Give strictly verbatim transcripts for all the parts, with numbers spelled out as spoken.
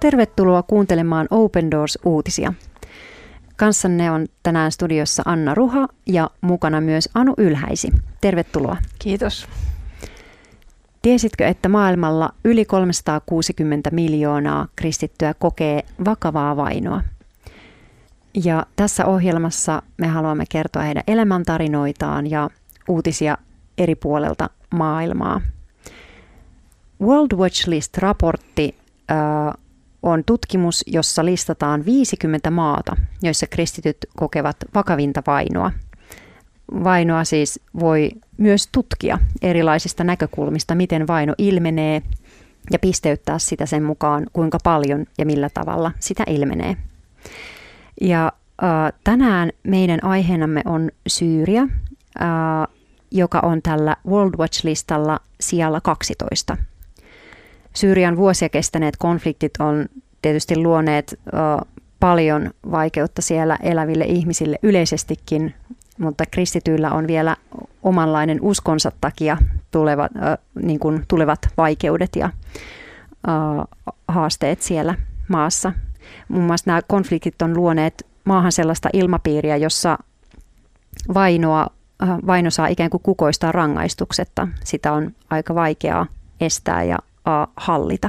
Tervetuloa kuuntelemaan Open Doors-uutisia. Kanssanne on tänään studiossa Anna Ruha ja mukana myös Anu Ylhäisi. Tervetuloa. Kiitos. Tiesitkö, että maailmalla yli kolmesataakuusikymmentä miljoonaa kristittyä kokee vakavaa vainoa? Ja tässä ohjelmassa me haluamme kertoa heidän elämäntarinoitaan ja uutisia eri puolelta maailmaa. World Watch List-raportti äh, on tutkimus, jossa listataan viisikymmentä maata, joissa kristityt kokevat vakavinta vainoa. Vainoa siis voi myös tutkia erilaisista näkökulmista, miten vaino ilmenee, ja pisteyttää sitä sen mukaan, kuinka paljon ja millä tavalla sitä ilmenee. Ja äh, tänään meidän aiheenamme on Syyria, äh, joka on tällä World Watch-listalla sijalla kaksitoista. Syyrian vuosia kestäneet konfliktit on tietysti luoneet äh, paljon vaikeutta siellä eläville ihmisille yleisestikin, mutta kristityillä on vielä omanlainen uskonsa takia tuleva, äh, niin kuin tulevat vaikeudet ja äh, haasteet siellä maassa. Muun muassa nämä konfliktit on luoneet maahan sellaista ilmapiiriä, jossa vainoa, vaino saa ikään kuin kukoistaa rangaistuksetta. Sitä on aika vaikeaa estää ja äh, hallita.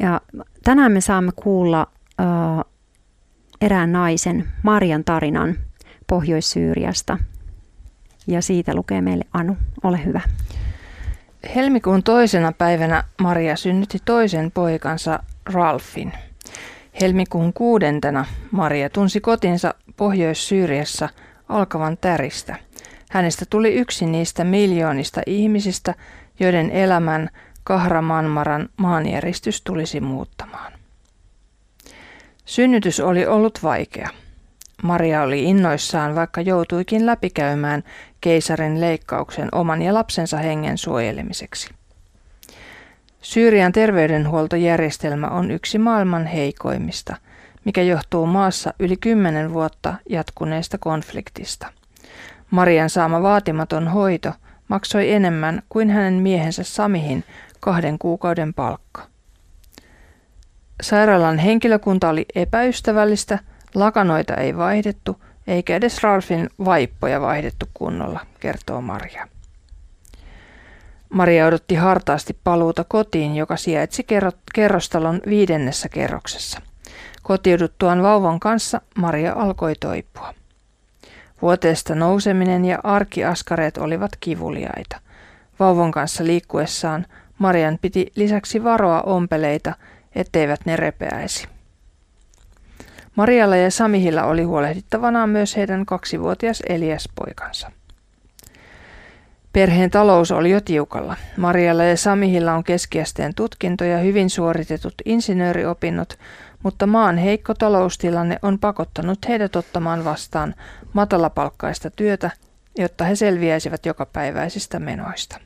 Ja tänään me saamme kuulla äh, erään naisen, Marian tarinan Pohjois-Syyriasta. Ja siitä lukee meille Anu. Ole hyvä. Helmikuun toisena päivänä Maria synnytti toisen poikansa Ralphin. Helmikuun kuudentena Maria tunsi kotinsa Pohjois-Syyriassa alkavan täristä. Hänestä tuli yksi niistä miljoonista ihmisistä, joiden elämän Kahramanmaran maanjäristys tulisi muuttamaan. Synnytys oli ollut vaikea. Maria oli innoissaan, vaikka joutuikin läpikäymään keisarin leikkauksen oman ja lapsensa hengen suojelemiseksi. Syyrian terveydenhuoltojärjestelmä on yksi maailman heikoimmista, mikä johtuu maassa yli kymmenen vuotta jatkuneesta konfliktista. Marian saama vaatimaton hoito maksoi enemmän kuin hänen miehensä Samihin kahden kuukauden palkka. Sairaalan henkilökunta oli epäystävällistä, lakanoita ei vaihdettu, eikä edes Ralphin vaippoja vaihdettu kunnolla, kertoo Maria. Maria odotti hartaasti paluuta kotiin, joka sijaitsi kerrostalon viidennessä kerroksessa. Kotiuduttuaan vauvan kanssa Maria alkoi toipua. Vuoteesta nouseminen ja arkiaskareet olivat kivuliaita. Vauvan kanssa liikkuessaan Marian piti lisäksi varoa ompeleita, etteivät ne repeäisi. Marialla ja Samihilla oli huolehdittavanaan myös heidän kaksivuotias Elias-poikansa. Perheen talous oli jo tiukalla. Marialla ja Samihilla on keskiasteen tutkinto ja hyvin suoritetut insinööriopinnot, mutta maan heikko taloustilanne on pakottanut heidät ottamaan vastaan matalapalkkaista työtä, jotta he selviäisivät jokapäiväisistä menoista.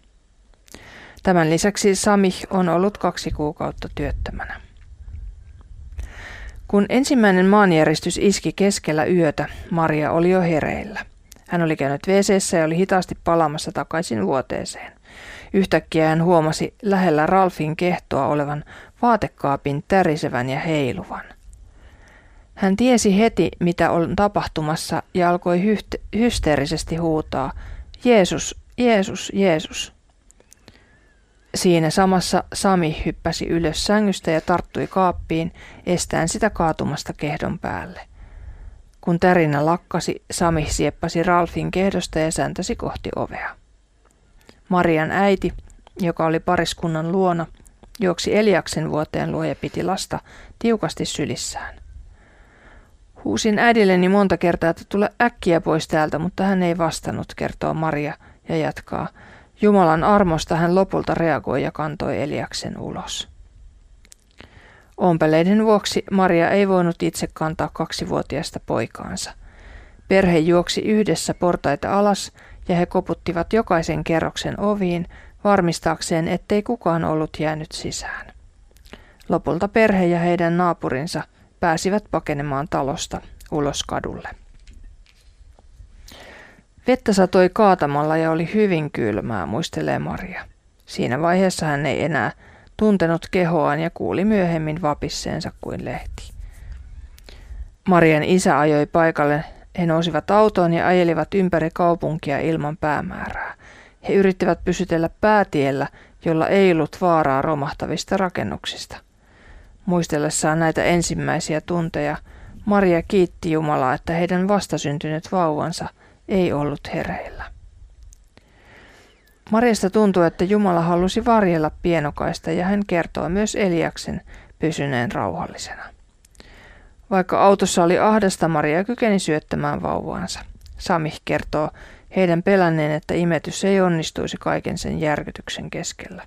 Tämän lisäksi Samih on ollut kaksi kuukautta työttömänä. Kun ensimmäinen maanjäristys iski keskellä yötä, Maria oli jo hereillä. Hän oli käynyt WC:ssä ja oli hitaasti palaamassa takaisin vuoteeseen. Yhtäkkiä hän huomasi lähellä Ralphin kehtoa olevan vaatekaapin tärisevän ja heiluvan. Hän tiesi heti, mitä on tapahtumassa, ja alkoi hyste- hysteerisesti huutaa, Jeesus, Jeesus, Jeesus. Siinä samassa Sami hyppäsi ylös sängystä ja tarttui kaappiin, estäen sitä kaatumasta kehdon päälle. Kun tärinä lakkasi, Sami sieppasi Ralphin kehdosta ja säntäsi kohti ovea. Marian äiti, joka oli pariskunnan luona, juoksi Eliaksen vuoteen luo ja piti lasta tiukasti sylissään. Huusin äidilleni monta kertaa, että tule äkkiä pois täältä, mutta hän ei vastannut, kertoo Maria ja jatkaa. Jumalan armosta hän lopulta reagoi ja kantoi Eliaksen ulos. Ompeleiden vuoksi Maria ei voinut itse kantaa kaksivuotiaista poikaansa. Perhe juoksi yhdessä portaita alas ja he koputtivat jokaisen kerroksen oviin varmistaakseen, ettei kukaan ollut jäänyt sisään. Lopulta perhe ja heidän naapurinsa pääsivät pakenemaan talosta ulos kadulle. Vettä satoi kaatamalla ja oli hyvin kylmää, muistelee Maria. Siinä vaiheessa hän ei enää tuntenut kehoaan ja kuuli myöhemmin vapisseensa kuin lehti. Marian isä ajoi paikalle. He nousivat autoon ja ajelivat ympäri kaupunkia ilman päämäärää. He yrittivät pysytellä päätiellä, jolla ei ollut vaaraa romahtavista rakennuksista. Muistellessaan näitä ensimmäisiä tunteja, Maria kiitti Jumalaa, että heidän vastasyntynyt vauvansa ei ollut hereillä. Mariasta tuntui, että Jumala halusi varjella pienokaista ja hän kertoi myös Eliaksen pysyneen rauhallisena. Vaikka autossa oli ahdasta, Maria kykeni syöttämään vauvaansa. Samih kertoo heidän pelänneen, että imetys ei onnistuisi kaiken sen järkytyksen keskellä.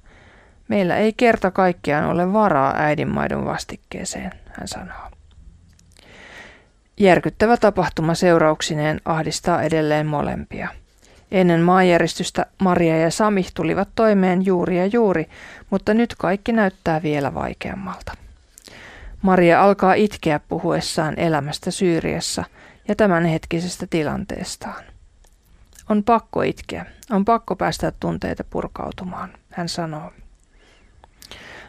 Meillä ei kerta kaikkiaan ole varaa äidinmaidon vastikkeeseen, hän sanoo. Järkyttävä tapahtuma seurauksineen ahdistaa edelleen molempia. Ennen maanjäristystä Maria ja Samih tulivat toimeen juuri ja juuri, mutta nyt kaikki näyttää vielä vaikeammalta. Maria alkaa itkeä puhuessaan elämästä Syyriassa ja tämänhetkisestä tilanteestaan. On pakko itkeä, on pakko päästä tunteita purkautumaan, hän sanoo.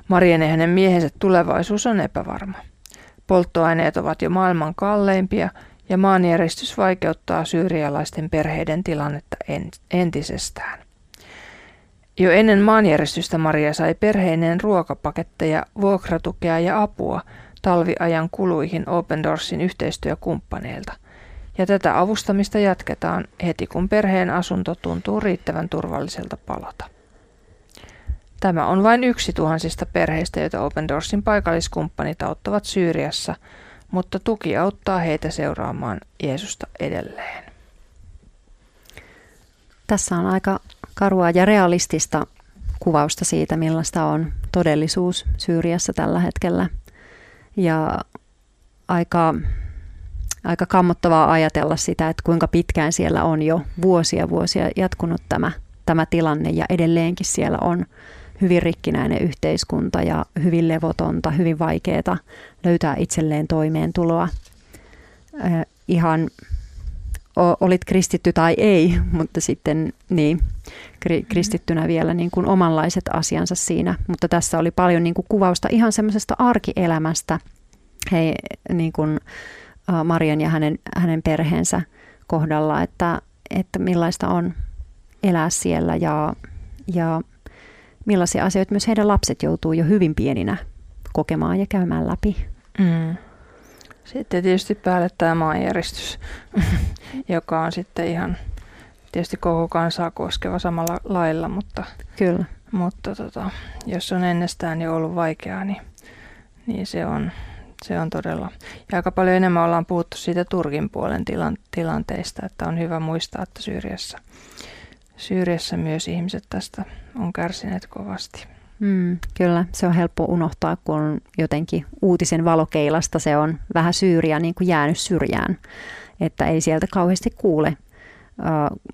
Marian ja hänen miehensä tulevaisuus on epävarma. Polttoaineet ovat jo maailman kalleimpia ja maanjäristys vaikeuttaa syyrialaisten perheiden tilannetta entisestään. Jo ennen maanjäristystä Maria sai perheineen ruokapaketteja, vuokratukea ja apua talviajan kuluihin Open Doorsin yhteistyökumppaneilta. Ja tätä avustamista jatketaan heti, kun perheen asunto tuntuu riittävän turvalliselta palata. Tämä on vain yksi tuhansista perheistä, joita Open Doorsin paikalliskumppanit auttavat Syyriassa, mutta tuki auttaa heitä seuraamaan Jeesusta edelleen. Tässä on aika karua ja realistista kuvausta siitä, millaista on todellisuus Syyriassa tällä hetkellä. Ja aika, aika kammottavaa ajatella sitä, että kuinka pitkään siellä on jo vuosia vuosia jatkunut tämä, tämä tilanne ja edelleenkin siellä on hyvin rikkinäinen yhteiskunta ja hyvin levotonta, hyvin vaikeaa löytää itselleen toimeentuloa. Äh, ihan olit kristitty tai ei, mutta sitten niin, kristittynä vielä niin kuin omanlaiset asiansa siinä. Mutta tässä oli paljon niin kuin kuvausta ihan semmoisesta arkielämästä he, niin kuin Marian ja hänen, hänen perheensä kohdalla, että, että millaista on elää siellä ja, ja millaisia asioita myös heidän lapset joutuu jo hyvin pieninä kokemaan ja käymään läpi. Mm. Sitten tietysti päälle tämä maanjäristys, joka on sitten ihan tietysti koko kansaa koskeva samalla lailla, mutta, Kyllä. mutta tota, jos on ennestään jo ollut vaikeaa, niin, niin se, on, se on todella. Ja aika paljon enemmän ollaan puhuttu siitä Turkin puolen tilan, tilanteista, että on hyvä muistaa, että Syyriassa, Syyriassa myös ihmiset tästä on kärsineet kovasti. Mm, kyllä, se on helppo unohtaa, kun on jotenkin uutisen valokeilasta se on vähän Syyria niin kuin jäänyt syrjään, että ei sieltä kauheasti kuule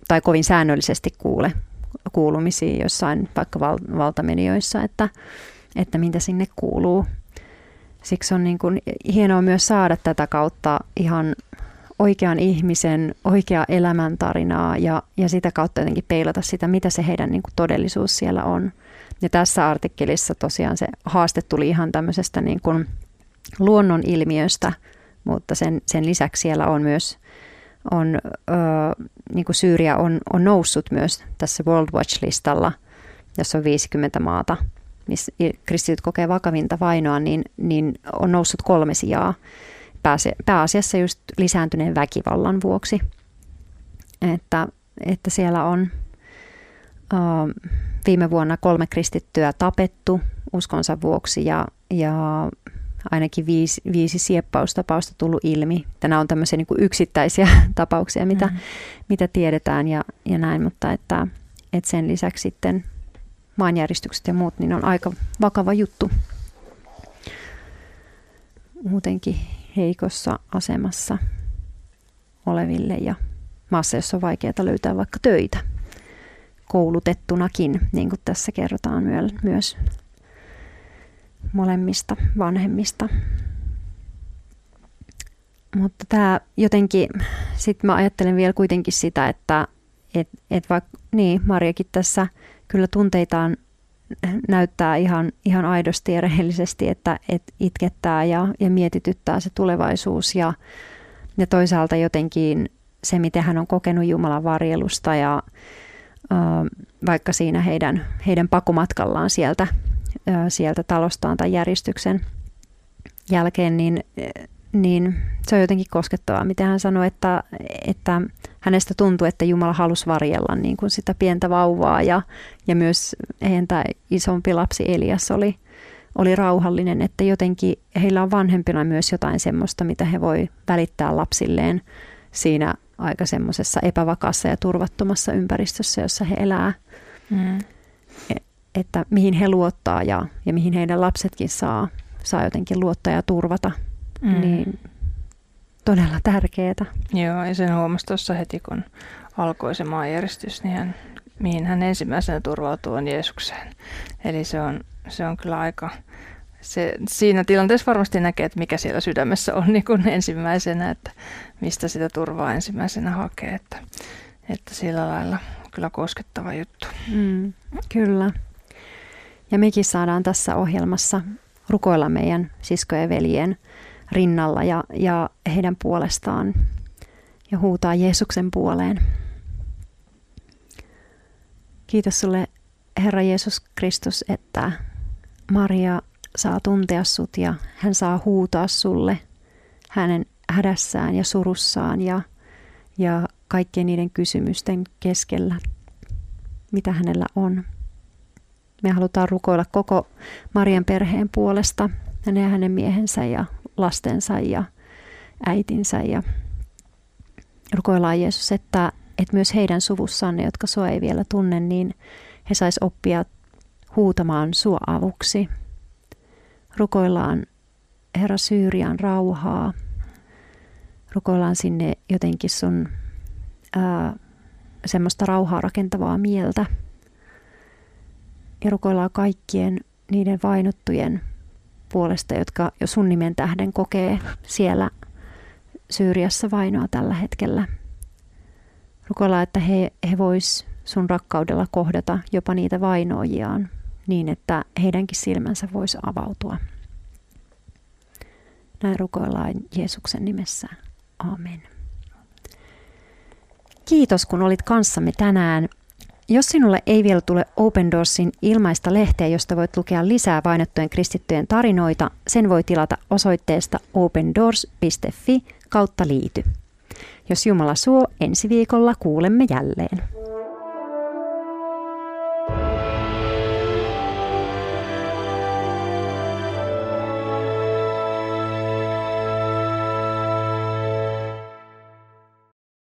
tai kovin säännöllisesti kuule kuulumisia jossain vaikka val- valtamedioissa, että, että mitä sinne kuuluu. Siksi on niin kuin hienoa myös saada tätä kautta ihan oikean ihmisen, oikeaa elämäntarinaa ja, ja sitä kautta jotenkin peilata sitä, mitä se heidän niin kuin todellisuus siellä on. Ja tässä artikkelissa tosiaan se haaste tuli ihan tämmöisestä niin kuin luonnonilmiöstä, mutta sen, sen lisäksi siellä on myös, on, ö, niin kuin Syyria on, on noussut myös tässä World Watch-listalla, jossa on viisikymmentä maata, missä kristityt kokee vakavinta vainoa, niin, niin on noussut kolme sijaa pääasiassa just lisääntyneen väkivallan vuoksi, että, että siellä on... Ö, Viime vuonna kolme kristittyä tapettu uskonsa vuoksi ja, ja ainakin viisi, viisi sieppaustapausta tullut ilmi. Nämä on tämmöisiä niin kuin yksittäisiä tapauksia, mitä, mm-hmm. mitä tiedetään ja, ja näin, mutta että, että sen lisäksi sitten maanjäristykset ja muut niin on aika vakava juttu. Muutenkin heikossa asemassa oleville ja maassa, jossa on vaikeaa löytää vaikka töitä. Koulutettunakin, niin kuin tässä kerrotaan myös molemmista vanhemmista. Mutta tämä jotenkin, sitten mä ajattelen vielä kuitenkin sitä, että et, et vaikka, niin Mariakin tässä kyllä tunteitaan näyttää ihan, ihan aidosti ja rehellisesti, että et itkettää ja, ja mietityttää se tulevaisuus ja, ja toisaalta jotenkin se, miten hän on kokenut Jumalan varjelusta ja ö, vaikka siinä heidän, heidän pakomatkallaan sieltä, ö, sieltä talostaan tai järjestyksen jälkeen, niin, niin se on jotenkin koskettavaa, miten hän sanoi, että, että hänestä tuntui, että Jumala halusi varjella niin kuin sitä pientä vauvaa ja, ja myös heidän tämä isompi lapsi Elias oli, oli rauhallinen, että jotenkin heillä on vanhempina myös jotain semmoista, mitä he voi välittää lapsilleen siinä aika semmoisessa epävakaassa ja turvattomassa ympäristössä, jossa he elää, mm. että mihin he luottaa ja, ja mihin heidän lapsetkin saa, saa jotenkin luottaa ja turvata, mm. niin todella tärkeää. Joo, ja sen huomasi tuossa heti, kun alkoi se maanjäristys, niin hän, mihin hän ensimmäisenä turvautuu on Jeesukseen. Eli se on, se on kyllä aika... Se, siinä tilanteessa varmasti näkee, että mikä siellä sydämessä on niin kuin ensimmäisenä, että mistä sitä turvaa ensimmäisenä hakee. Että, että sillä lailla kyllä koskettava juttu. Mm, kyllä. Ja mekin saadaan tässä ohjelmassa rukoilla meidän siskojen ja veljen rinnalla ja, ja heidän puolestaan ja huutaa Jeesuksen puoleen. Kiitos sulle, Herra Jeesus Kristus, että Maria saa tuntea sut ja hän saa huutaa sulle hänen hädässään ja surussaan ja, ja kaikkien niiden kysymysten keskellä, mitä hänellä on. Me halutaan rukoilla koko Marian perheen puolesta, hänen ja hänen miehensä ja lastensa ja äitinsä ja rukoillaan Jeesus, että, että myös heidän suvussaan, ne jotka sua ei vielä tunne, niin he sais oppia huutamaan sua avuksi. Rukoillaan Herra Syyrian rauhaa, rukoillaan sinne jotenkin sun ää, semmoista rauhaa rakentavaa mieltä ja rukoillaan kaikkien niiden vainottujen puolesta, jotka jo sun nimen tähden kokee siellä Syyriassa vainoa tällä hetkellä. Rukoillaan, että he, he vois sun rakkaudella kohdata jopa niitä vainoojiaan niin, että heidänkin silmänsä voisi avautua. Näin rukoillaan Jeesuksen nimessä. Amen. Kiitos, kun olit kanssamme tänään. Jos sinulle ei vielä tule Open Doorsin ilmaista lehteä, josta voit lukea lisää vainottujen kristittyjen tarinoita, sen voi tilata osoitteesta opendoors piste fi kautta liity. Jos Jumala suo, ensi viikolla kuulemme jälleen.